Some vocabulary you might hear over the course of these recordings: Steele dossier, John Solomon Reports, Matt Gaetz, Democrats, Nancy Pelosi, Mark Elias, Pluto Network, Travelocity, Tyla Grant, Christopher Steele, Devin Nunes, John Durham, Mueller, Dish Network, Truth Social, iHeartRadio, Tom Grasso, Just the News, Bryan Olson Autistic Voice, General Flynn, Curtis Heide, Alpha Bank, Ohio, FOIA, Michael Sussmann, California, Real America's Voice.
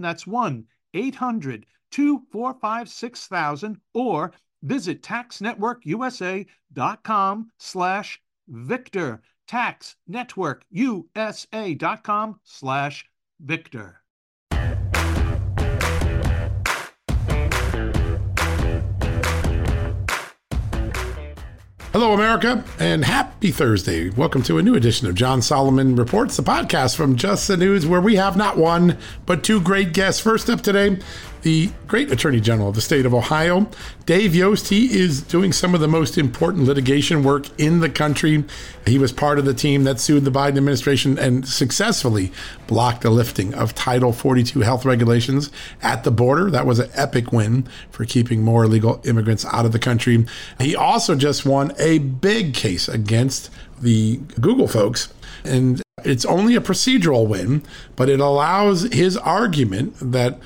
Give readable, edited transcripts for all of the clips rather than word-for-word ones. That's 1-800-245-6000. Or visit taxnetworkusa.com/Victor, taxnetworkusa.com/Victor. Hello, America, and happy Thursday. Welcome to a new edition of John Solomon Reports, the podcast from Just the News, where we have not one, but two great guests. First up today, the great Attorney General of the state of Ohio, Dave Yost. He is doing some of the most important litigation work in the country. He was part of the team that sued the Biden administration and successfully blocked the lifting of Title 42 health regulations at the border. That was an epic win for keeping more illegal immigrants out of the country. He also just won a big case against the Google folks, and it's only a procedural win, but it allows his argument that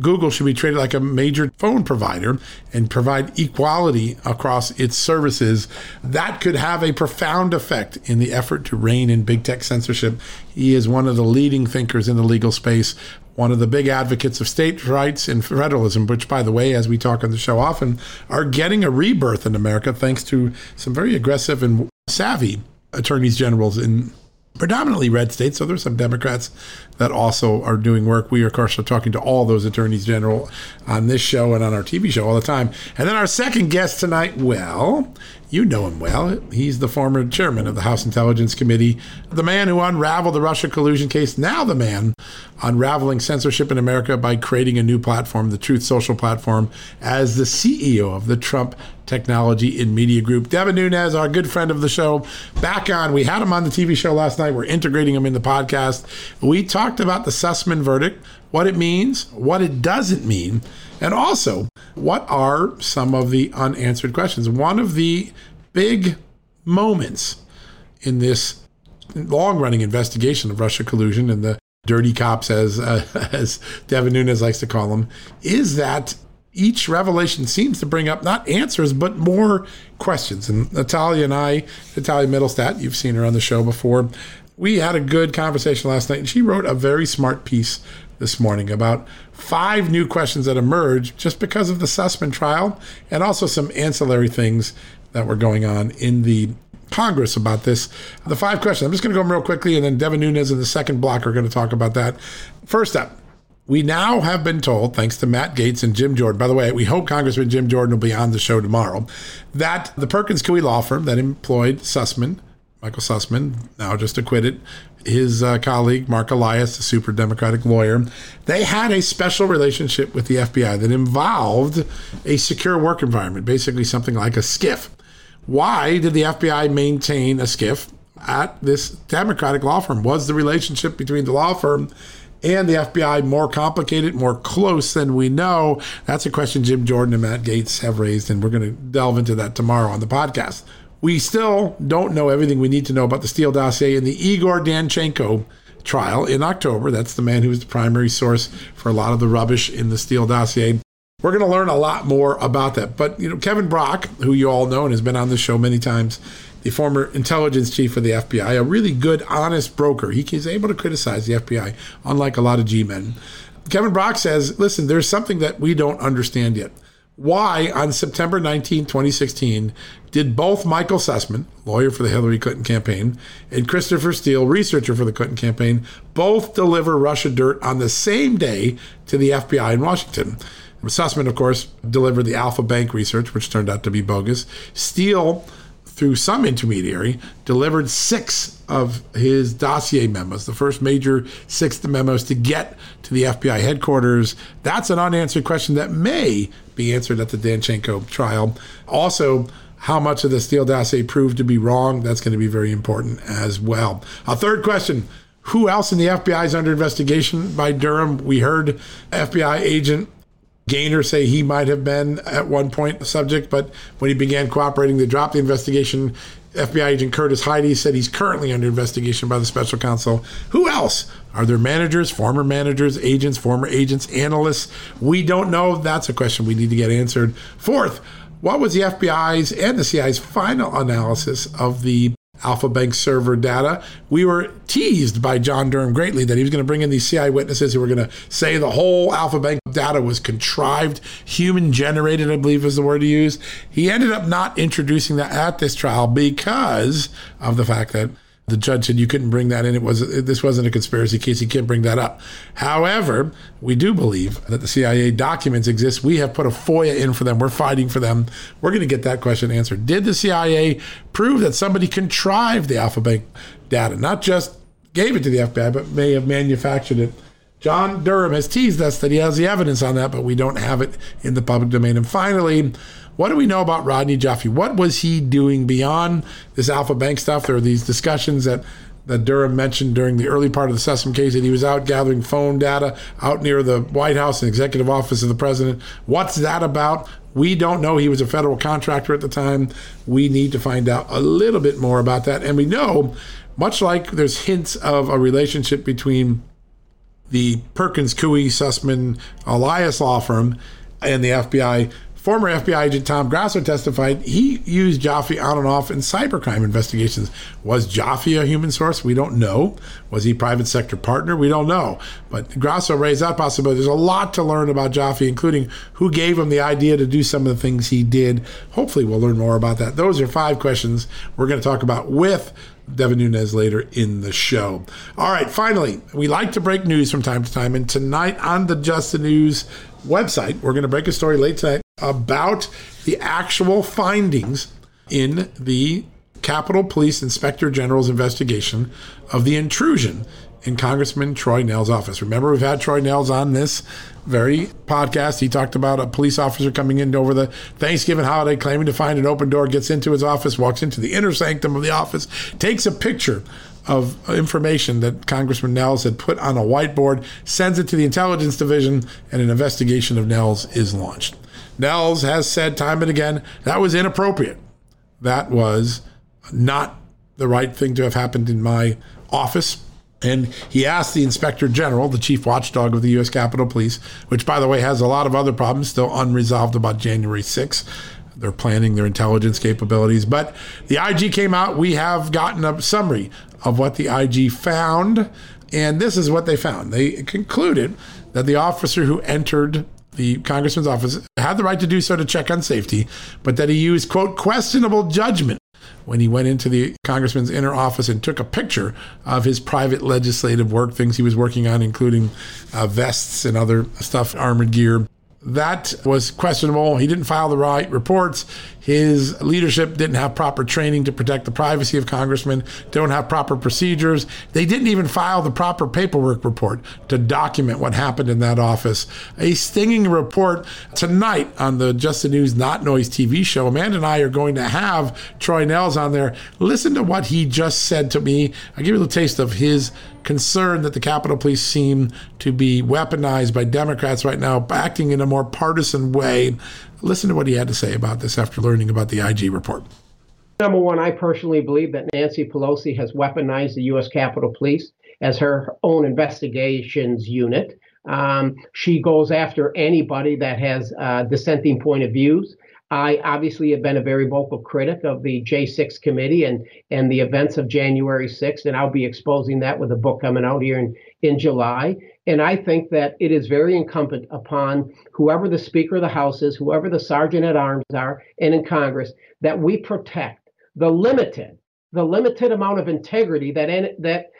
Google should be treated like a major phone provider and provide equality across its services. That could have a profound effect in the effort to rein in big tech censorship. He is one of the leading thinkers in the legal space, one of the big advocates of state rights and federalism, which, by the way, as we talk on the show often, are getting a rebirth in America thanks to some very aggressive and savvy attorneys generals in predominantly red states. So there's some Democrats that also are doing work. We, of course, are talking to all those attorneys general on this show and on our TV show all the time. And then our second guest tonight, well, you know him well. He's the former chairman of the House Intelligence Committee, the man who unraveled the Russia collusion case, now the man unraveling censorship in America by creating a new platform, the Truth Social platform, as the CEO of the Trump Technology and Media Group. Devin Nunes, our good friend of the show, back on. We had him on the TV show last night. We're integrating him in the podcast. We talked about the Sussmann verdict, what it means, what it doesn't mean, and also what are some of the unanswered questions. One of the big moments in this long-running investigation of Russia collusion and the dirty cops, as Devin Nunes likes to call them, is that each revelation seems to bring up not answers, but more questions. And Natalia Mittelstadt, you've seen her on the show before. We had a good conversation last night, and she wrote a very smart piece this morning about 5 new questions that emerged just because of the Sussmann trial and also some ancillary things that were going on in the Congress about this. The 5 questions, I'm just going to go them real quickly, and then Devin Nunes in the second block are going to talk about that. First up, we now have been told, thanks to Matt Gaetz and Jim Jordan, by the way, we hope Congressman Jim Jordan will be on the show tomorrow, that the Perkins Coie law firm that employed Sussmann, Michael Sussmann, now just acquitted, his colleague, Mark Elias, the super Democratic lawyer, they had a special relationship with the FBI that involved a secure work environment, basically something like a SCIF. Why did the FBI maintain a SCIF at this Democratic law firm? Was the relationship between the law firm and the FBI more complicated, more close than we know? That's a question Jim Jordan and Matt Gaetz have raised, and we're going to delve into that tomorrow on the podcast. We still don't know everything we need to know about the Steele dossier and the Igor Danchenko trial in October. That's the man who was the primary source for a lot of the rubbish in the Steele dossier. We're going to learn a lot more about that. But, Kevin Brock, who you all know and has been on this show many times, the former intelligence chief of the FBI, a really good, honest broker. He is able to criticize the FBI, unlike a lot of G-men. Kevin Brock says, listen, there's something that we don't understand yet. Why, on September 19, 2016, did both Michael Sussmann, lawyer for the Hillary Clinton campaign, and Christopher Steele, researcher for the Clinton campaign, both deliver Russia dirt on the same day to the FBI in Washington? Sussmann, of course, delivered the Alpha Bank research, which turned out to be bogus. Steele, through some intermediary, delivered 6 of his dossier memos, the first major 6 memos to get to the FBI headquarters. That's an unanswered question that may be answered at the Danchenko trial. Also, how much of the Steele dossier proved to be wrong, that's going to be very important as well. A third question, who else in the FBI is under investigation by Durham? We heard FBI agent Gaynor say he might have been at one point a subject, but when he began cooperating, they dropped the investigation. FBI agent Curtis Heide said he's currently under investigation by the special counsel. Who else? Are there managers, former managers, agents, analysts? We don't know. That's a question we need to get answered. Fourth, what was the FBI's and the CIA's final analysis of the Alpha Bank server data? We were teased by John Durham greatly that he was going to bring in these CIA witnesses who were going to say the whole Alpha Bank data was contrived, human-generated, I believe is the word he used. He ended up not introducing that at this trial because of the fact that the judge said you couldn't bring that in. This wasn't a conspiracy case. You can't bring that up. However, we do believe that the CIA documents exist. We have put a FOIA in for them. We're fighting for them. We're going to get that question answered. Did the CIA prove that somebody contrived the Alpha Bank data? Not just gave it to the FBI, but may have manufactured it. John Durham has teased us that he has the evidence on that, but we don't have it in the public domain. And finally, what do we know about Rodney Jaffe? What was he doing beyond this Alpha Bank stuff? There are these discussions that Durham mentioned during the early part of the Sussmann case that he was out gathering phone data out near the White House and executive office of the president. What's that about? We don't know. He was a federal contractor at the time. We need to find out a little bit more about that. And we know, much like there's hints of a relationship between the Perkins Coie Sussmann Elias law firm and the FBI. Former FBI agent Tom Grasso testified he used Jaffe on and off in cybercrime investigations. Was Jaffe a human source? We don't know. Was he a private sector partner? We don't know. But Grasso raised that possibility. There's a lot to learn about Jaffe, including who gave him the idea to do some of the things he did. Hopefully we'll learn more about that. Those are 5 questions we're going to talk about with Devin Nunes later in the show. All right, finally, we like to break news from time to time. And tonight on the Just the News website, we're going to break a story late tonight about the actual findings in the Capitol Police Inspector General's investigation of the intrusion in Congressman Troy Nehls' office. Remember, we've had Troy Nehls on this very podcast. He talked about a police officer coming in over the Thanksgiving holiday, claiming to find an open door, gets into his office, walks into the inner sanctum of the office, takes a picture of information that Congressman Nehls had put on a whiteboard, sends it to the Intelligence Division, and an investigation of Nehls is launched. Nehls has said time and again, that was inappropriate. That was not the right thing to have happened in my office. And he asked the Inspector General, the chief watchdog of the U.S. Capitol Police, which, by the way, has a lot of other problems still unresolved about January 6th. They're planning their intelligence capabilities. But the IG came out. We have gotten a summary of what the IG found. And this is what they found. They concluded that the officer who entered the congressman's office had the right to do so to check on safety, but that he used, quote, questionable judgment when he went into the congressman's inner office and took a picture of his private legislative work, things he was working on, including vests and other stuff, armored gear. That was questionable. He didn't file the right reports. His leadership didn't have proper training to protect the privacy of congressmen, don't have proper procedures. They didn't even file the proper paperwork report to document what happened in that office. A stinging report tonight on the Just the News Not Noise TV show. Amanda and I are going to have Troy Nehls on there. Listen to what he just said to me. I'll give you a little taste of his concern that the Capitol Police seem to be weaponized by Democrats right now, acting in a more partisan way. Listen to what he had to say about this after learning about the IG report. Number one, I personally believe that Nancy Pelosi has weaponized the U.S. Capitol Police as her own investigations unit. She goes after anybody that has dissenting point of views. I obviously have been a very vocal critic of the J6 committee and the events of January 6th, and I'll be exposing that with a book coming out here in July. And I think that it is very incumbent upon whoever the Speaker of the House is, whoever the Sergeant at Arms are, and in Congress, that we protect the limited amount of integrity that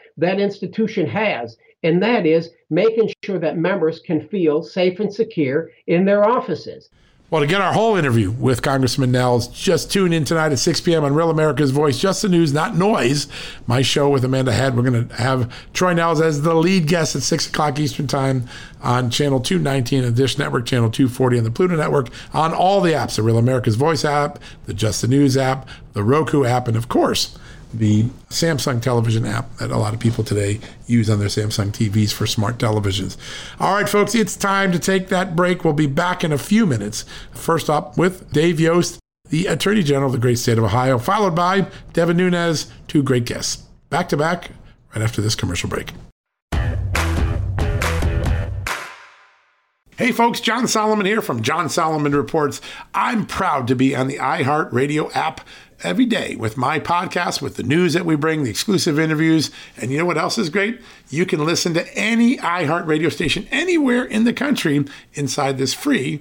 institution has, and that is making sure that members can feel safe and secure in their offices. Well, to get our whole interview with Congressman Nehls, just tune in tonight at 6 p.m. on Real America's Voice, Just the News, Not Noise, my show with Amanda Head. We're going to have Troy Nehls as the lead guest at 6 o'clock Eastern Time on Channel 219 on the Dish Network, Channel 240 on the Pluto Network, on all the apps, the Real America's Voice app, the Just the News app, the Roku app, and, of course, the Samsung television app that a lot of people today use on their Samsung TVs for smart televisions. All right, folks, it's time to take that break. We'll be back in a few minutes. First up with Dave Yost, the Attorney General of the great state of Ohio, followed by Devin Nunes, two great guests. Back to back right after this commercial break. Hey folks, John Solomon here from John Solomon Reports. I'm proud to be on the iHeartRadio app every day with my podcast, with the news that we bring, the exclusive interviews. And you know what else is great? You can listen to any iHeartRadio station anywhere in the country inside this free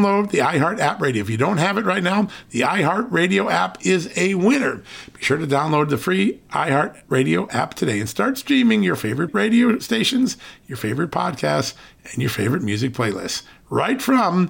the iHeart app radio. If you don't have it right now, the iHeart Radio app is a winner. Be sure to download the free iHeart Radio app today and start streaming your favorite radio stations, your favorite podcasts, and your favorite music playlists right from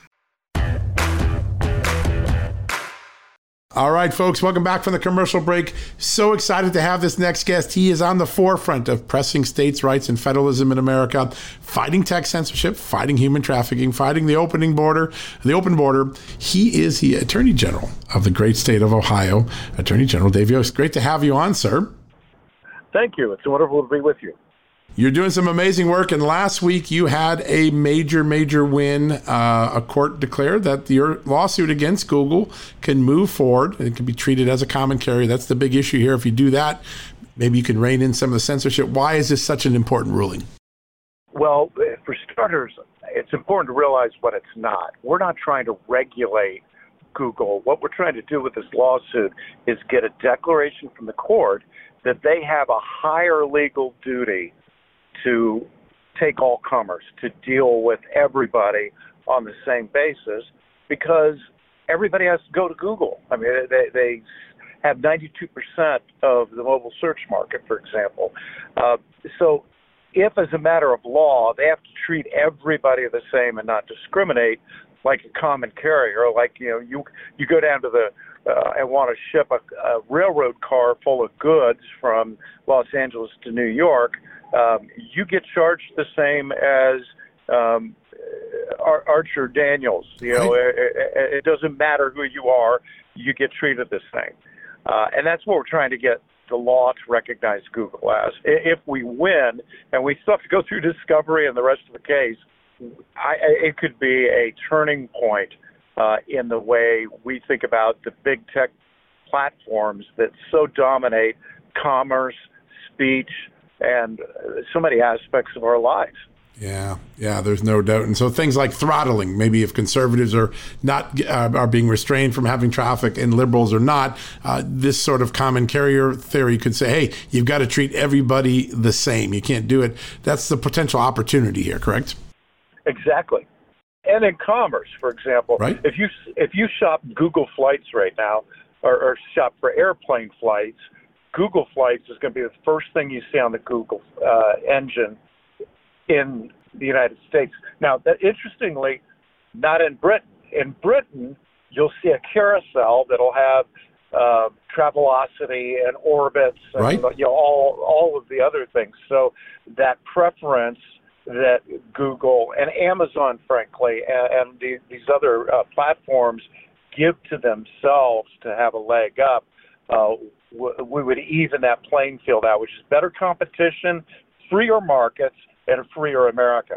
All right, folks, welcome back from the commercial break. So excited to have this next guest. He is on the forefront of pressing states' rights and federalism in America, fighting tech censorship, fighting human trafficking, fighting the open border. He is the Attorney General of the great state of Ohio, Attorney General Dave Yost. Great to have you on, sir. Thank you. It's wonderful to be with you. You're doing some amazing work, and last week you had a major win. A court declared that your lawsuit against Google can move forward and it can be treated as a common carrier. That's the big issue here. If you do that, maybe you can rein in some of the censorship. Why is this such an important ruling? Well, for starters, it's important to realize what it's not. We're not trying to regulate Google. What we're trying to do with this lawsuit is get a declaration from the court that they have a higher legal duty to take all commerce, to deal with everybody on the same basis, because everybody has to go to Google. I mean, they have 92% of the mobile search market, for example. So if, as a matter of law, they have to treat everybody the same and not discriminate like a common carrier, like, you know, you go down to the and want to ship a railroad car full of goods from Los Angeles to New York, you get charged the same as Archer Daniels. You know, it doesn't matter who you are, you get treated the same. And that's what we're trying to get the law to recognize Google as. If we win, and we still have to go through discovery and the rest of the case, it could be a turning point in the way we think about the big tech platforms that so dominate commerce, speech, and so many aspects of our lives. Yeah, there's no doubt. And so things like throttling, maybe if conservatives are not are being restrained from having traffic and liberals are not, this sort of common carrier theory could say, hey, you've got to treat everybody the same. You can't do it. That's the potential opportunity here, correct? Exactly. And in commerce, for example, right? if you shop Google Flights right now or shop for airplane flights, Google Flights is going to be the first thing you see on the Google engine in the United States. Now, interestingly, not in Britain. In Britain, you'll see a carousel that'll have Travelocity and Orbitz and all of the other things. So that preference that Google and Amazon, frankly, and these other platforms give to themselves to have a leg up, we would even that playing field out, which is better competition, freer markets, and freer America.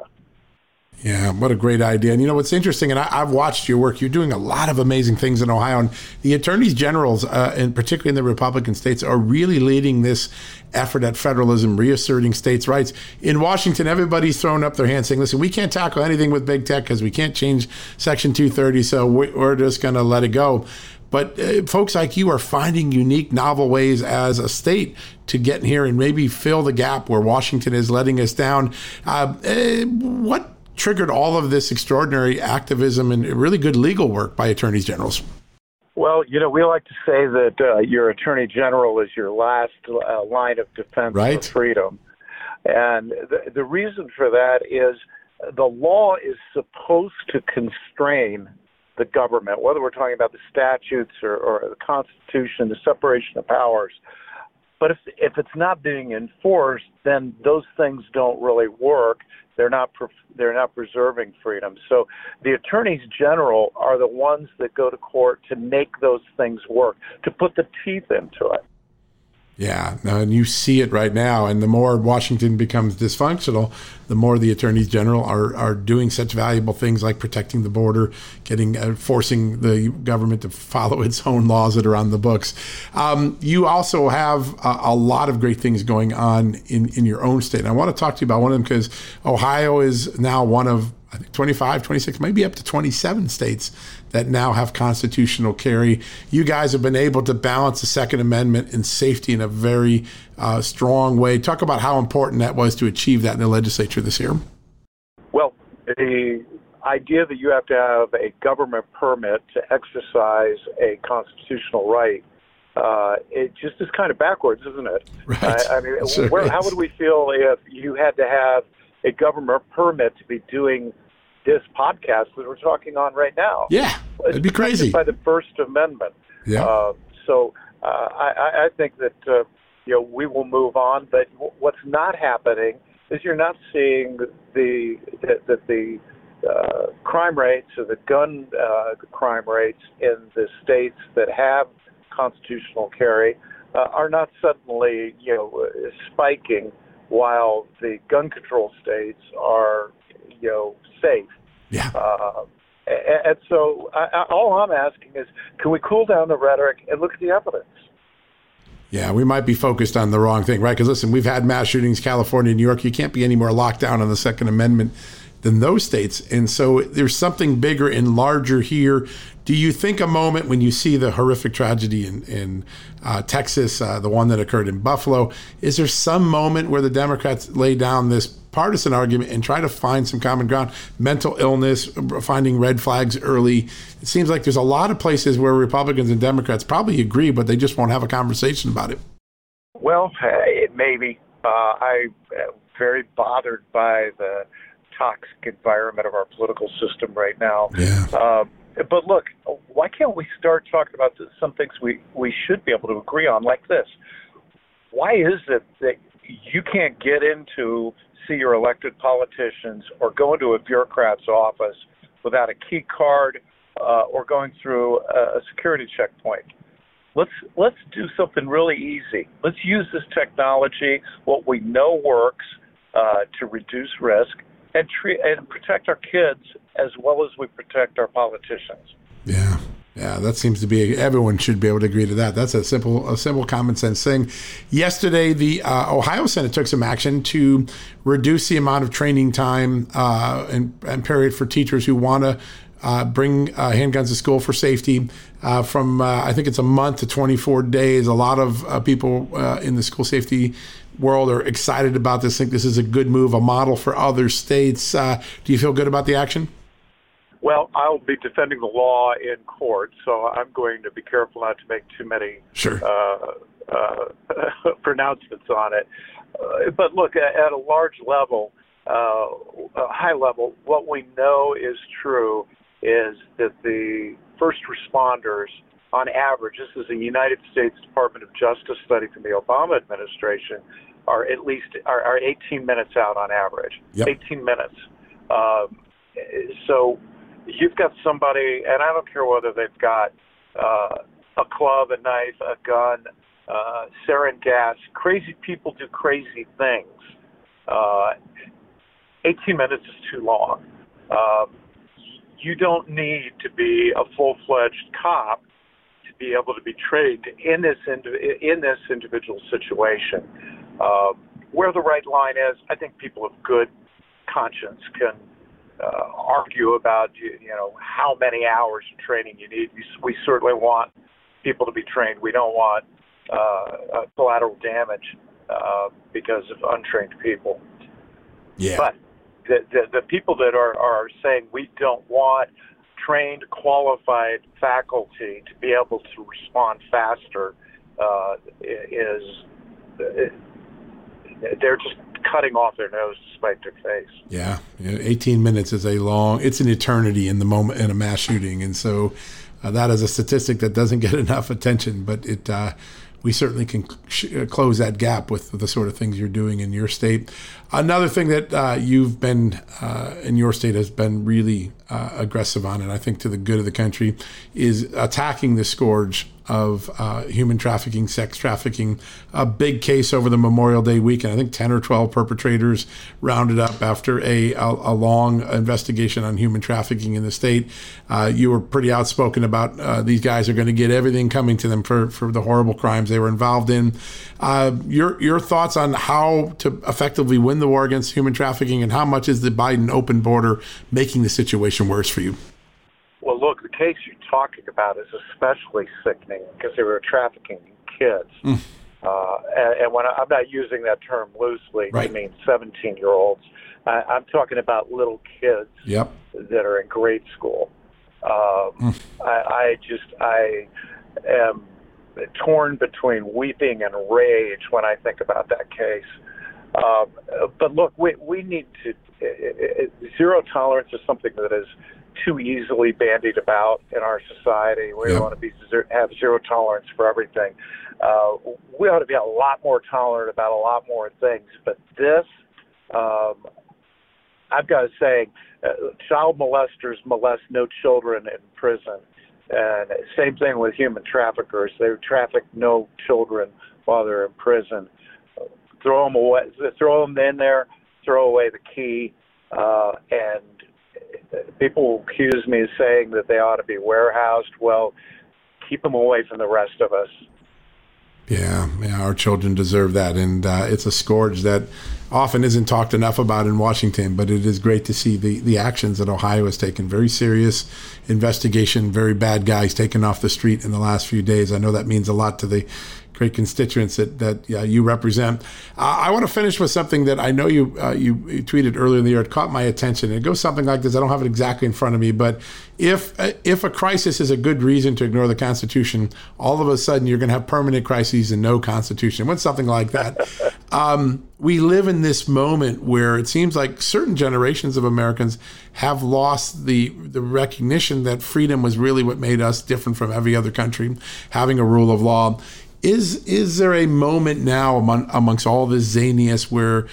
Yeah, what a great idea. And you know what's interesting, and I've watched your work, you're doing a lot of amazing things in Ohio, and the attorneys generals, and particularly in the Republican states, are really leading this effort at federalism, reasserting states' rights. In Washington, everybody's thrown up their hands saying, listen, we can't tackle anything with big tech because we can't change Section 230, so we're just going to let it go. But folks like you are finding unique, novel ways as a state to get in here and maybe fill the gap where Washington is letting us down. What triggered all of this extraordinary activism and really good legal work by attorneys generals? Well, you know, we like to say that your attorney general is your last line of defense for freedom. And the reason for that is the law is supposed to constrain the government, whether we're talking about the statutes or the Constitution, the separation of powers. But if it's not being enforced, then those things don't really work. They're not preserving freedom. So the attorneys general are the ones that go to court to make those things work, to put the teeth into it. Yeah, and you see it right now. And the more Washington becomes dysfunctional, the more the attorneys general are doing such valuable things like protecting the border, forcing the government to follow its own laws that are on the books. You also have a lot of great things going on in your own state. And I want to talk to you about one of them because Ohio is now one of, I think, 25, 26, maybe up to 27 states that now have constitutional carry. You guys have been able to balance the Second Amendment and safety in a very strong way. Talk about how important that was to achieve that in the legislature this year. Well, the idea that you have to have a government permit to exercise a constitutional right, it just is kind of backwards, isn't it? Right. I mean, sure how would we feel if you had to have a government permit to be doing this podcast that we're talking on right now? Yeah, it'd be crazy. By the First Amendment. Yeah. So I think that you know, we will move on. But what's not happening is you're not seeing the crime rates or the gun crime rates in the states that have constitutional carry are not suddenly spiking, while the gun control states are, safe. Yeah. And so all I'm asking is, can we cool down the rhetoric and look at the evidence? Yeah, we might be focused on the wrong thing, right? Because, listen, we've had mass shootings, California, New York. You can't be any more locked down on the Second Amendment than those states. And so there's something bigger and larger here. Do you think a moment when you see the horrific tragedy in Texas, the one that occurred in Buffalo, is there some moment where the Democrats lay down this partisan argument and try to find some common ground? Mental illness, finding red flags early. It seems like there's a lot of places where Republicans and Democrats probably agree, but they just won't have a conversation about it. Well, maybe. I'm very bothered by the toxic environment of our political system right now. Yeah. But look, why can't we start talking about some things we should be able to agree on, like this? Why is it that you can't get in to see your elected politicians or go into a bureaucrat's office without a key card or going through a security checkpoint? Let's do something really easy. Let's use this technology, what we know works, to reduce risk and protect our kids as well as we protect our politicians. Yeah. Yeah, that seems to be, everyone should be able to agree to that. That's a simple common sense thing. Yesterday, the Ohio Senate took some action to reduce the amount of training time and period for teachers who want to bring handguns to school for safety from, I think it's a month to 24 days. A lot of people in the school safety world are excited about this, think this is a good move, a model for other states. Do you feel good about the action? Well, I'll be defending the law in court, so I'm going to be careful not to make too many pronouncements on it. But look, at a large level, a high level, what we know is true is that the first responders, on average, this is a United States Department of Justice study from the Obama administration, are 18 minutes out on average. Yep. 18 minutes. So you've got somebody, and I don't care whether they've got a club, a knife, a gun, sarin gas. Crazy people do crazy things. 18 minutes is too long. You don't need to be a full-fledged cop to be able to be trained in this individual situation. Where the right line is, I think people of good conscience can argue about, you know, how many hours of training you need. We certainly want people to be trained. We don't want collateral damage because of untrained people. Yeah. But the people that are saying we don't want trained, qualified faculty to be able to respond faster they're just cutting off their nose to spite their face. Yeah, 18 minutes is it's an eternity in the moment in a mass shooting. And so that is a statistic that doesn't get enough attention, but it we certainly can close that gap with the sort of things you're doing in your state. Another thing that you've been in your state has been really aggressive on, and I think to the good of the country, is attacking the scourge of human trafficking, sex trafficking. A big case over the Memorial Day weekend. I think 10 or 12 perpetrators rounded up after a long investigation on human trafficking in the state. You were pretty outspoken about these guys are going to get everything coming to them for the horrible crimes they were involved in. Your thoughts on how to effectively win the war against human trafficking, and how much is the Biden open border making the situation worse for you? Well, look, the case you're talking about is especially sickening because they were trafficking kids. Mm. And when I'm not using that term loosely, right. I mean 17-year-olds. I'm talking about little kids yep. that are in grade school. I am torn between weeping and rage when I think about that case. But look, we need to zero tolerance is something that is too easily bandied about in our society. We yeah. want to have zero tolerance for everything. We ought to be a lot more tolerant about a lot more things. But this, I've got to say, child molesters molest no children in prison. And same thing with human traffickers. They traffic no children while they're in prison. Throw them away. Throw them in there. Throw away the key. And people will accuse me of saying that they ought to be warehoused. Well, keep them away from the rest of us. Yeah, our children deserve that. And it's a scourge that often isn't talked enough about in Washington, but it is great to see the actions that Ohio has taken. Very serious investigation, very bad guys taken off the street in the last few days. I know that means a lot to the great constituents that you represent. I want to finish with something that I know you tweeted earlier in the year. It caught my attention. It goes something like this. I don't have it exactly in front of me, but if a crisis is a good reason to ignore the Constitution, all of a sudden you're going to have permanent crises and no Constitution. What's something like that? we live in this moment where it seems like certain generations of Americans have lost the recognition that freedom was really what made us different from every other country, having a rule of law. Is there a moment now amongst all this zaniness where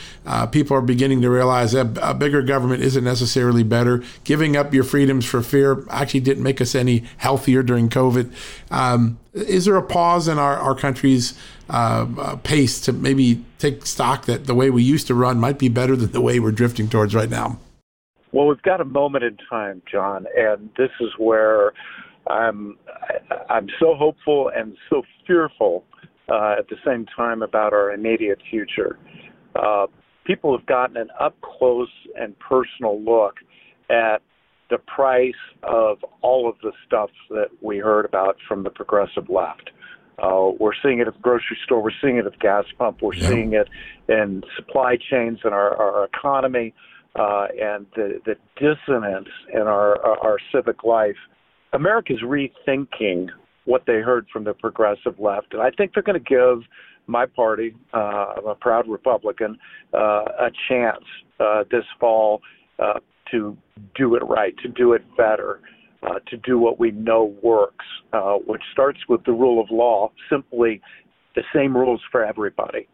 people are beginning to realize that a bigger government isn't necessarily better? Giving up your freedoms for fear actually didn't make us any healthier during COVID. Is there a pause in our country's pace to maybe take stock that the way we used to run might be better than the way we're drifting towards right now? Well, we've got a moment in time, John, and this is where I'm so hopeful and so fearful at the same time about our immediate future. People have gotten an up-close and personal look at the price of all of the stuff that we heard about from the progressive left. We're seeing it at the grocery store. We're seeing it at the gas pump. We're seeing it in supply chains and our economy and the dissonance in our civic life. America's rethinking what they heard from the progressive left, and I think they're going to give my party, I'm a proud Republican, a chance this fall to do it right, to do it better, to do what we know works, which starts with the rule of law, simply the same rules for everybody.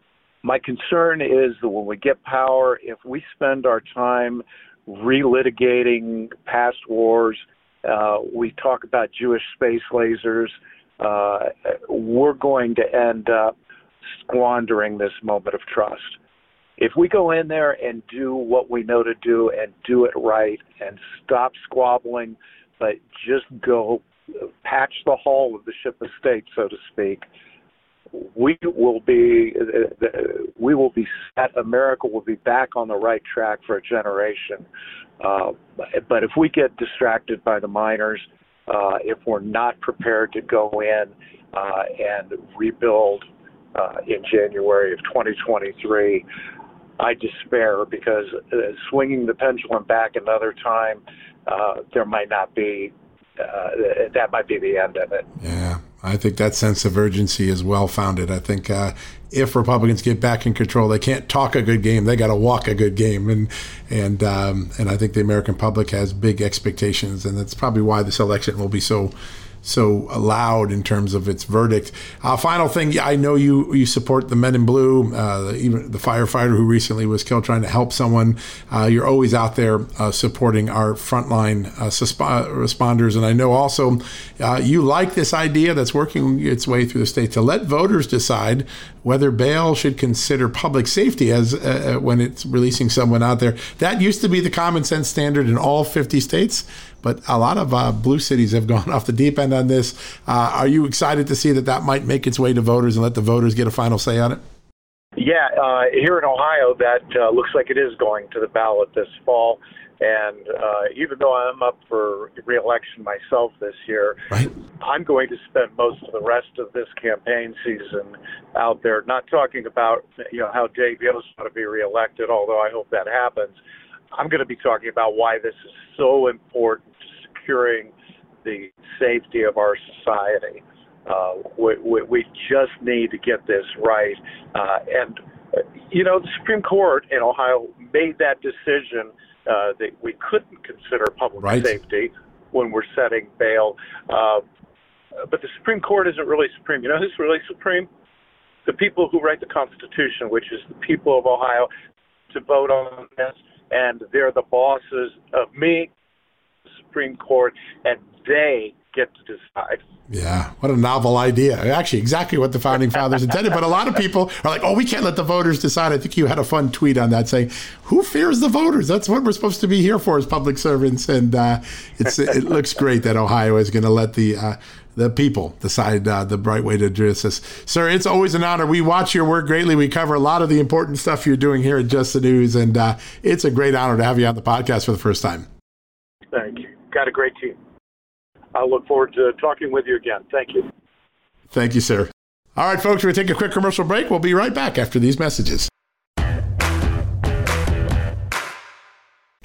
My concern is that when we get power, if we spend our time relitigating past wars, we talk about Jewish space lasers. We're going to end up squandering this moment of trust. If we go in there and do what we know to do and do it right and stop squabbling, but just go patch the hull of the ship of state, so to speak, we will be set. America will be back on the right track for a generation. But if we get distracted by the minors, if we're not prepared to go in and rebuild in January of 2023, I despair because swinging the pendulum back another time, there might not be that might be the end of it. Yeah. I think that sense of urgency is well-founded. I think if Republicans get back in control, they can't talk a good game. They got to walk a good game. And I think the American public has big expectations, and that's probably why this election will be so loud in terms of its verdict. Final thing, I know you support the Men in Blue, even the firefighter who recently was killed trying to help someone. You're always out there supporting our frontline responders. And I know also you like this idea that's working its way through the state to let voters decide whether bail should consider public safety as when it's releasing someone out there. That used to be the common sense standard in all 50 states. But a lot of blue cities have gone off the deep end on this. Are you excited to see that might make its way to voters and let the voters get a final say on it? Yeah, here in Ohio, that looks like it is going to the ballot this fall. And even though I'm up for re-election myself this year, right, I'm going to spend most of the rest of this campaign season out there, not talking about how Dave Yost ought to be re-elected, although I hope that happens. I'm going to be talking about why this is so important to securing the safety of our society. We just need to get this right. And the Supreme Court in Ohio made that decision that we couldn't consider public safety when we're setting bail. But the Supreme Court isn't really supreme. You know who's really supreme? The people who write the Constitution, which is the people of Ohio, to vote on this. And they're the bosses of me, the Supreme Court, and they get to decide. Yeah, what a novel idea. Actually, exactly what the Founding Fathers intended. But a lot of people are like, we can't let the voters decide. I think you had a fun tweet on that saying, who fears the voters? That's what we're supposed to be here for as public servants. And it looks great that Ohio is going to let the people decide the right way to address this. Sir, it's always an honor. We watch your work greatly. We cover a lot of the important stuff you're doing here at Just the News, and it's a great honor to have you on the podcast for the first time. Thank you. Got a great team. I look forward to talking with you again. Thank you. Thank you, sir. All right, folks, we're going to take a quick commercial break. We'll be right back after these messages.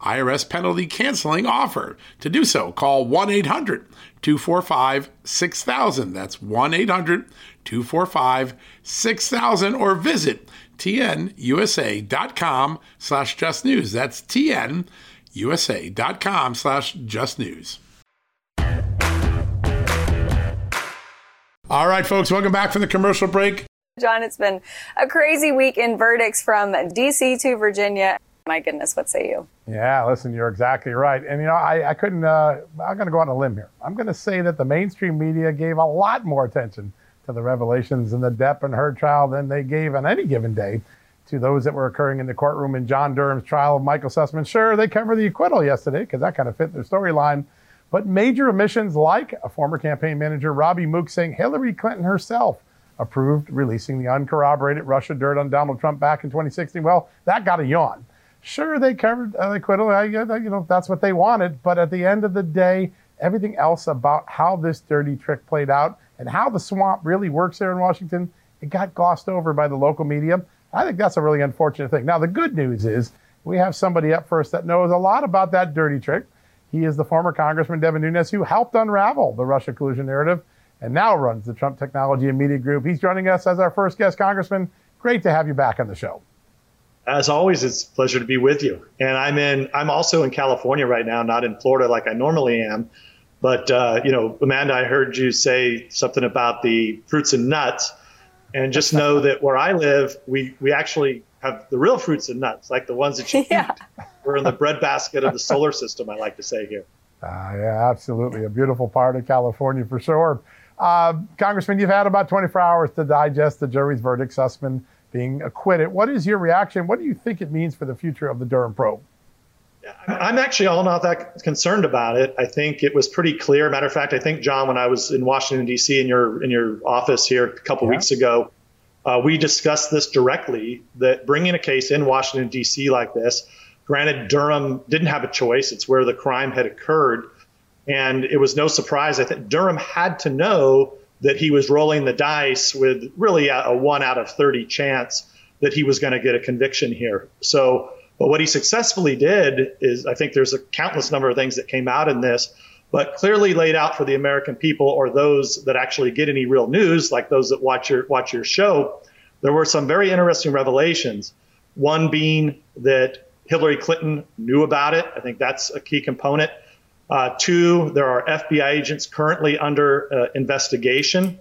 IRS penalty canceling offer. To do so, call 1-800-245-6000. That's 1-800-245-6000 or visit tnusa.com/justnews. That's tnusa.com/justnews. All right, folks, welcome back from the commercial break. John, it's been a crazy week in verdicts from DC to Virginia. My goodness, what say you? Yeah, listen, you're exactly right. And, you know, I'm going to go out on a limb here. I'm going to say that the mainstream media gave a lot more attention to the revelations in the Depp and her trial than they gave on any given day to those that were occurring in the courtroom in John Durham's trial of Michael Sussmann. Sure, they covered the acquittal yesterday because that kind of fit their storyline. But major omissions like a former campaign manager, Robbie Mook, saying Hillary Clinton herself approved releasing the uncorroborated Russia dirt on Donald Trump back in 2016. Well, that got a yawn. Sure, they covered the acquittal. That's what they wanted. But at the end of the day, everything else about how this dirty trick played out and how the swamp really works there in Washington, it got glossed over by the local media. I think that's a really unfortunate thing. Now, the good news is we have somebody up first that knows a lot about that dirty trick. He is the former Congressman Devin Nunes, who helped unravel the Russia collusion narrative and now runs the Trump Technology and Media Group. He's joining us as our first guest. Congressman, great to have you back on the show. As always, it's a pleasure to be with you. And I'm also in California right now, not in Florida like I normally am. But, Amanda, I heard you say something about the fruits and nuts. And just know that where I live, we actually have the real fruits and nuts, like the ones that you eat. We're in the breadbasket of the solar system, I like to say here. Yeah, absolutely. A beautiful part of California for sure. Congressman, you've had about 24 hours to digest the jury's verdict, Sussmann being acquitted. What is your reaction? What do you think it means for the future of the Durham probe? I'm actually all not that concerned about it. I think it was pretty clear. Matter of fact, I think, John, when I was in Washington, D.C. in your office here a couple weeks ago, we discussed this directly, that bringing a case in Washington, D.C. like this, granted, Durham didn't have a choice. It's where the crime had occurred. And it was no surprise. I think Durham had to know that he was rolling the dice with really a 1 out of 30 chance that he was going to get a conviction here. So, but what he successfully did is, I think there's a countless number of things that came out in this, but clearly laid out for the American people or those that actually get any real news, like those that watch your show, there were some very interesting revelations. One being that Hillary Clinton knew about it. I think that's a key component. Two, there are FBI agents currently under investigation.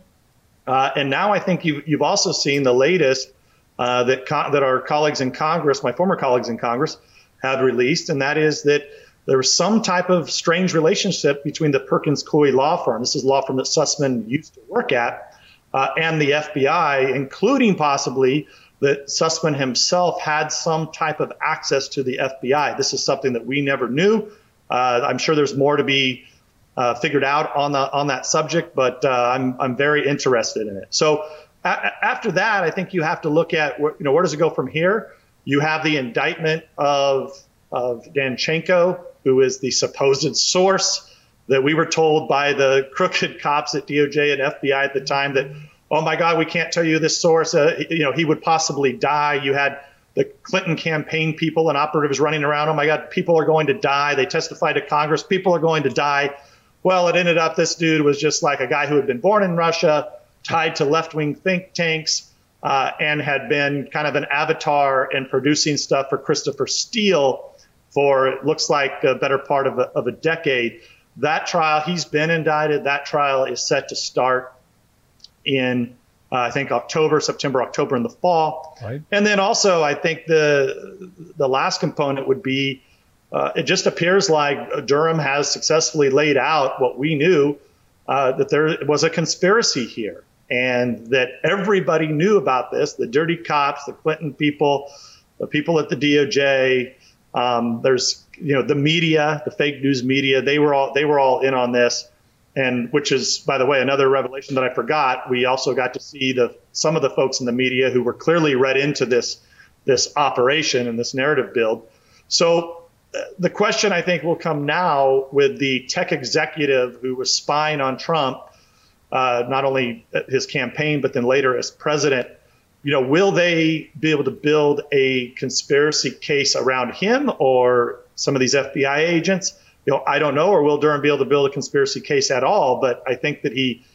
And now I think you've also seen the latest that our colleagues in Congress, my former colleagues in Congress, have released, and that is that there was some type of strange relationship between the Perkins Coie law firm, this is a law firm that Sussmann used to work at, and the FBI, including possibly that Sussmann himself had some type of access to the FBI. This is something that we never knew. I'm sure there's more to be figured out on that subject, but I'm very interested in it. So after that, I think you have to look at where does it go from here. You have the indictment of Danchenko, who is the supposed source that we were told by the crooked cops at DOJ and FBI at the time that, oh my God, we can't tell you this source. He would possibly die. You had the Clinton campaign people and operatives running around. Oh my God, people are going to die. They testified to Congress. People are going to die. Well, it ended up this dude was just like a guy who had been born in Russia, tied to left-wing think tanks, and had been kind of an avatar and producing stuff for Christopher Steele for, it looks like, a better part of a decade. That trial, he's been indicted. That trial is set to start in, I think, September, October in the fall. Right. And then also, I think the last component would be, it just appears like Durham has successfully laid out what we knew, that there was a conspiracy here and that everybody knew about this, the dirty cops, the Clinton people, the people at the DOJ. There's, the media, the fake news media, they were all in on this. And which is, by the way, another revelation that I forgot. We also got to see some of the folks in the media who were clearly read into this operation and this narrative build. So the question, I think, will come now with the tech executive who was spying on Trump, not only his campaign, but then later as president. Will they be able to build a conspiracy case around him or some of these FBI agents? I don't know. Or will Durham be able to build a conspiracy case at all? But I think that he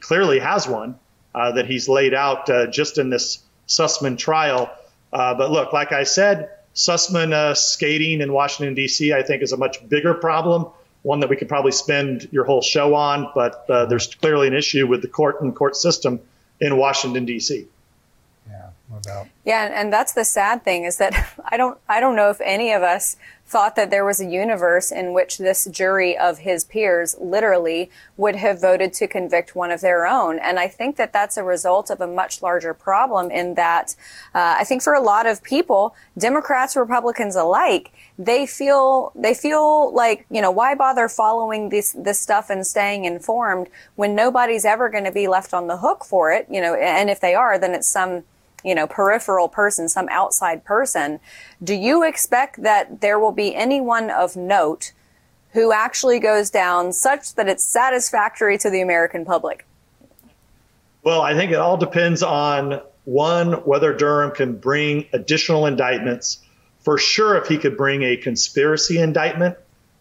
clearly has one that he's laid out just in this Sussmann trial. But look, like I said, Sussmann skating in Washington, D.C., I think is a much bigger problem, one that we could probably spend your whole show on. But there's clearly an issue with the court and court system in Washington, D.C. Yeah, no doubt. Yeah, and that's the sad thing is that I don't know if any of us thought that there was a universe in which this jury of his peers literally would have voted to convict one of their own. And I think that that's a result of a much larger problem in that I think for a lot of people, Democrats, Republicans alike, they feel like, why bother following this stuff and staying informed when nobody's ever going to be left on the hook for it, and if they are, then it's some peripheral person, some outside person. Do you expect that there will be anyone of note who actually goes down such that it's satisfactory to the American public? Well, I think it all depends on, one, whether Durham can bring additional indictments. For sure, if he could bring a conspiracy indictment,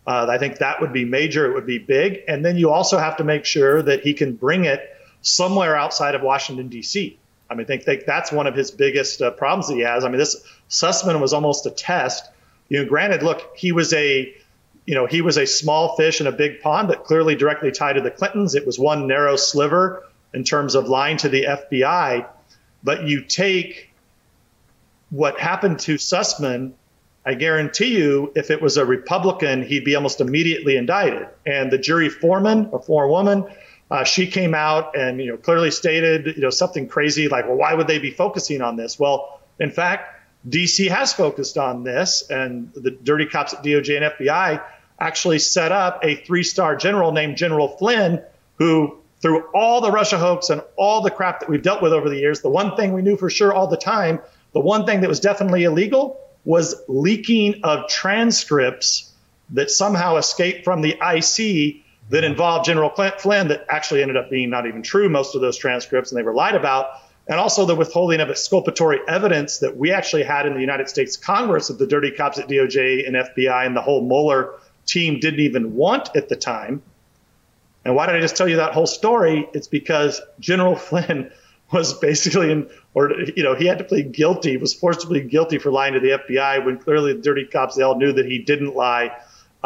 I think that would be major. It would be big. And then you also have to make sure that he can bring it somewhere outside of Washington, D.C. I mean, I think that's one of his biggest problems that he has. I mean, this Sussmann was almost a test. Granted, look, he was a small fish in a big pond, but clearly directly tied to the Clintons. It was one narrow sliver in terms of lying to the FBI. But you take what happened to Sussmann, I guarantee you, if it was a Republican, he'd be almost immediately indicted. And the jury foreman or forewoman, she came out and clearly stated something crazy like, well, why would they be focusing on this? Well, in fact, D.C. has focused on this, and the dirty cops at DOJ and FBI actually set up a 3-star general named General Flynn, who through all the Russia hoax and all the crap that we've dealt with over the years, the one thing we knew for sure all the time, the one thing that was definitely illegal was leaking of transcripts that somehow escaped from the IC that involved General Flynn that actually ended up being not even true, most of those transcripts, and they were lied about, and also the withholding of exculpatory evidence that we actually had in the United States Congress that the dirty cops at DOJ and FBI and the whole Mueller team didn't even want at the time. And why did I just tell you that whole story? It's because General Flynn was basically, he had to plead guilty, was forced to plead guilty for lying to the FBI when clearly the dirty cops, they all knew that he didn't lie.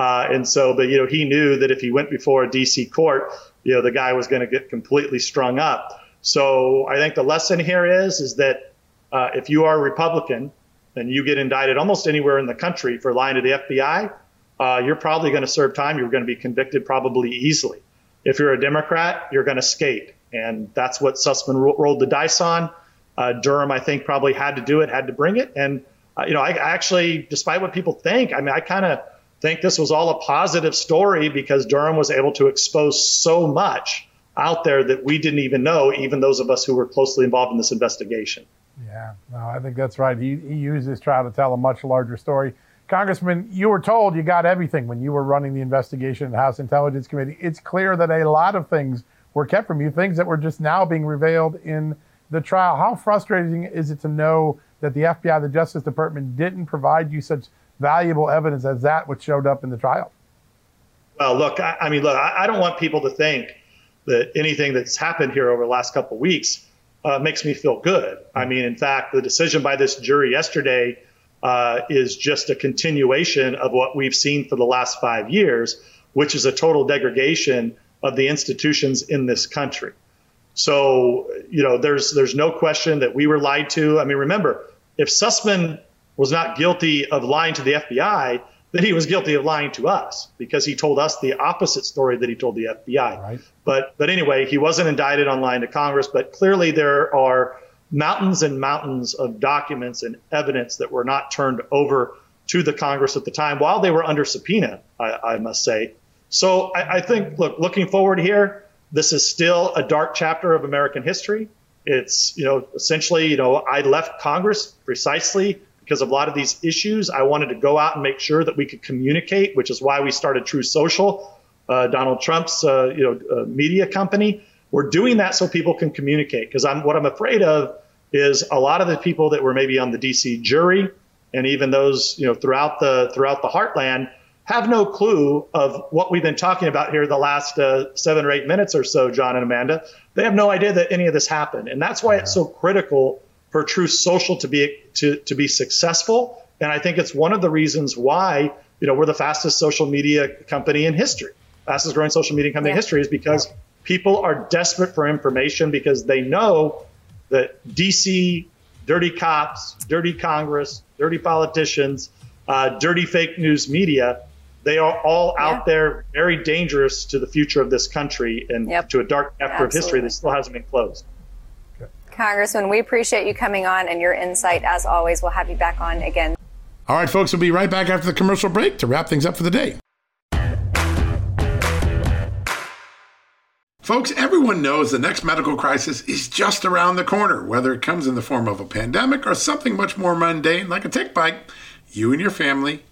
And so he knew that if he went before a D.C. court, the guy was going to get completely strung up. So I think the lesson here is that if you are a Republican and you get indicted almost anywhere in the country for lying to the FBI, you're probably going to serve time. You're going to be convicted probably easily. If you're a Democrat, you're going to skate. And that's what Sussmann rolled the dice on. Durham, I think, probably had to do it, had to bring it. And, I actually, despite what people think, I kind of think this was all a positive story because Durham was able to expose so much out there that we didn't even know, even those of us who were closely involved in this investigation. Yeah, no, I think that's right. He used his trial to tell a much larger story. Congressman, you were told you got everything when you were running the investigation in the House Intelligence Committee. It's clear that a lot of things were kept from you, things that were just now being revealed in the trial. How frustrating is it to know that the FBI, the Justice Department, didn't provide you such valuable evidence as that which showed up in the trial? Well, look, I don't want people to think that anything that's happened here over the last couple of weeks makes me feel good. I mean, in fact, the decision by this jury yesterday is just a continuation of what we've seen for the last 5 years, which is a total degradation of the institutions in this country. So, there's no question that we were lied to. I mean, remember, if Sussmann was not guilty of lying to the FBI, then he was guilty of lying to us because he told us the opposite story that he told the FBI. Right. But anyway, he wasn't indicted on lying to Congress. But clearly there are mountains and mountains of documents and evidence that were not turned over to the Congress at the time while they were under subpoena, I must say. So I think, looking forward here, this is still a dark chapter of American history. It's, essentially, I left Congress precisely because of a lot of these issues. I wanted to go out and make sure that we could communicate, which is why we started Truth Social, Donald Trump's, media company. We're doing that so people can communicate, because what I'm afraid of is a lot of the people that were maybe on the D.C. jury and even those, throughout the heartland have no clue of what we've been talking about here the last 7 or 8 minutes or so, John and Amanda. They have no idea that any of this happened. And that's why it's so critical for Truth Social to be successful. And I think it's one of the reasons why, we're the fastest social media company in history. Fastest growing social media company in history is because people are desperate for information because they know that D.C., dirty cops, dirty Congress, dirty politicians, dirty fake news media, they are all out there, very dangerous to the future of this country and to a dark chapter of history that still hasn't been closed. Okay. Congressman, we appreciate you coming on and your insight. As always, we'll have you back on again. All right, folks, we'll be right back after the commercial break to wrap things up for the day. Folks, everyone knows the next medical crisis is just around the corner, whether it comes in the form of a pandemic or something much more mundane like a tick bite. You and your family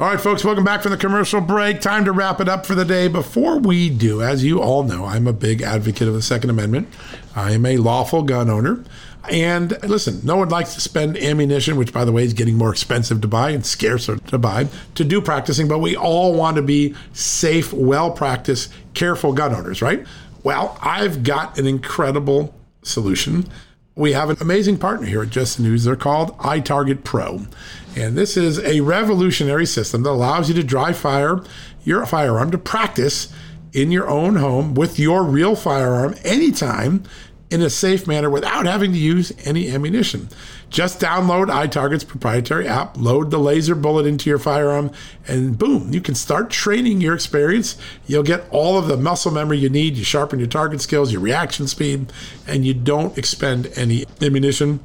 All right, folks, welcome back from the commercial break. Time to wrap it up for the day. Before we do, as you all know, I'm a big advocate of the Second Amendment. I am a lawful gun owner. And listen, no one likes to spend ammunition, which, by the way, is getting more expensive to buy and scarcer to buy, to do practicing. But we all want to be safe, well-practiced, careful gun owners, right? Well, I've got an incredible solution. We have an amazing partner here at Just the News. They're called iTarget Pro. And this is a revolutionary system that allows you to dry fire your firearm to practice in your own home with your real firearm anytime in a safe manner without having to use any ammunition. Just download iTarget's proprietary app, load the laser bullet into your firearm, and boom, you can start training your experience. You'll get all of the muscle memory you need. You sharpen your target skills, your reaction speed, and you don't expend any ammunition.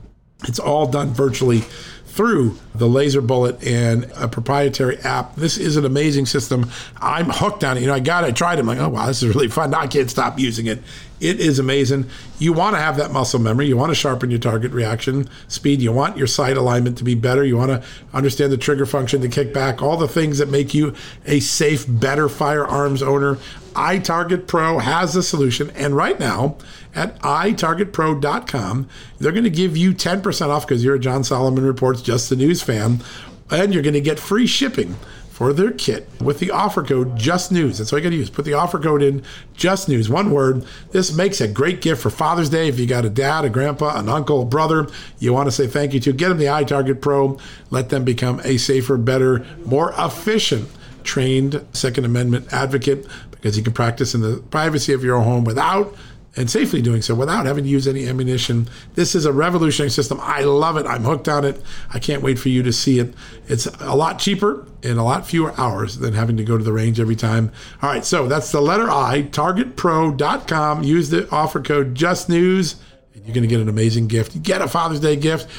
It's all done virtually through the laser bullet and a proprietary app. This is an amazing system. I'm hooked on it. You know, I got it. I tried it. I'm like, oh, wow, this is really fun. I can't stop using it. It is amazing. You want to have that muscle memory. You want to sharpen your target reaction speed. You want your sight alignment to be better. You want to understand the trigger function, the kickback, all the things that make you a safe, better firearms owner. iTarget Pro has the solution. And right now at itargetpro.com, they're going to give you 10% off because you're a John Solomon Reports Just the News fan, and you're going to get free shipping for their kit with the offer code JUSTNEWS. That's what I got to use. Put the offer code in, JUSTNEWS, one word. This makes a great gift for Father's Day. If you got a dad, a grandpa, an uncle, a brother you want to say thank you to, get them the iTarget Pro. Let them become a safer, better, more efficient, trained Second Amendment advocate, because you can practice in the privacy of your own home without, and safely doing so without having to use any ammunition. This is a revolutionary system. I love it. I'm hooked on it. I can't wait for you to see it. It's a lot cheaper and a lot fewer hours than having to go to the range every time. All right, so that's the letter I, targetpro.com. Use the offer code JUSTNEWS, and you're going to get an amazing gift. You get a Father's Day gift.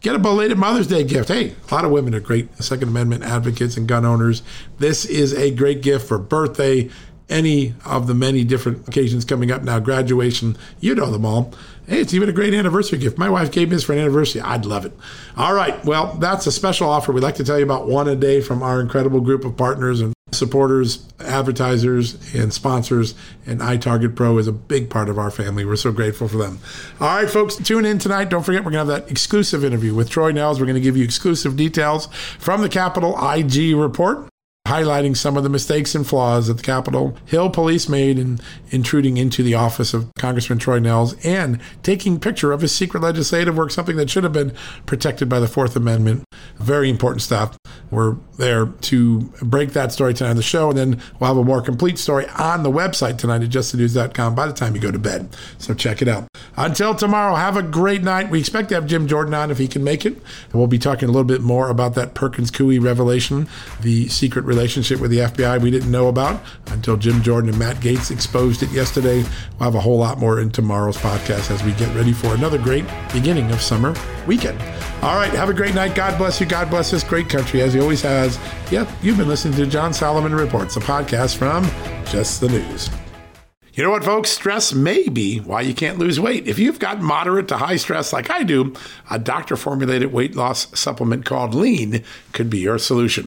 Get a belated Mother's Day gift. Hey, a lot of women are great Second Amendment advocates and gun owners. This is a great gift for birthday, any of the many different occasions coming up now, graduation, you know them all. Hey, it's even a great anniversary gift. My wife gave me this for an anniversary. I'd love it. All right, well, that's a special offer. We'd like to tell you about one a day from our incredible group of partners and supporters, advertisers, and sponsors, and iTarget Pro is a big part of our family. We're so grateful for them. All right, folks, tune in tonight. Don't forget, we're going to have that exclusive interview with Troy Nehls. We're going to give you exclusive details from the Capitol IG report, highlighting some of the mistakes and flaws that the Capitol Hill police made in intruding into the office of Congressman Troy Nehls and taking picture of his secret legislative work, something that should have been protected by the Fourth Amendment. Very important stuff. We're there to break that story tonight on the show, and then we'll have a more complete story on the website tonight at justthenews.com by the time you go to bed. So check it out. Until tomorrow, have a great night. We expect to have Jim Jordan on if he can make it. And we'll be talking a little bit more about that Perkins Coie revelation, the secret relationship with the FBI we didn't know about until Jim Jordan and Matt Gaetz exposed it yesterday. We'll have a whole lot more in tomorrow's podcast as we get ready for another great beginning of summer weekend. All right, have a great night. God bless you. God bless this great country, as he always has. Yep, you've been listening to John Solomon Reports, a podcast from Just the News. You know what, folks? Stress may be why you can't lose weight. If you've got moderate to high stress like I do, a doctor-formulated weight loss supplement called Lean could be your solution.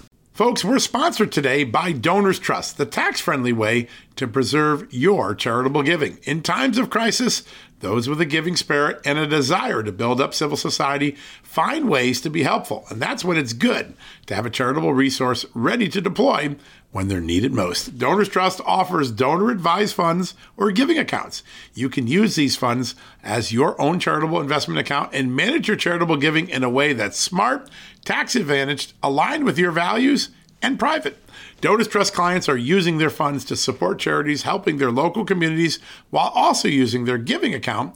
Folks, we're sponsored today by Donors Trust, the tax-friendly way to preserve your charitable giving. In times of crisis, those with a giving spirit and a desire to build up civil society find ways to be helpful, and that's when it's good to have a charitable resource ready to deploy when they're needed most. Donors Trust offers donor-advised funds or giving accounts. You can use these funds as your own charitable investment account and manage your charitable giving in a way that's smart, tax-advantaged, aligned with your values, and private. Donors Trust clients are using their funds to support charities helping their local communities while also using their giving account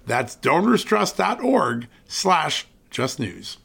That's donorstrust.org/justnews.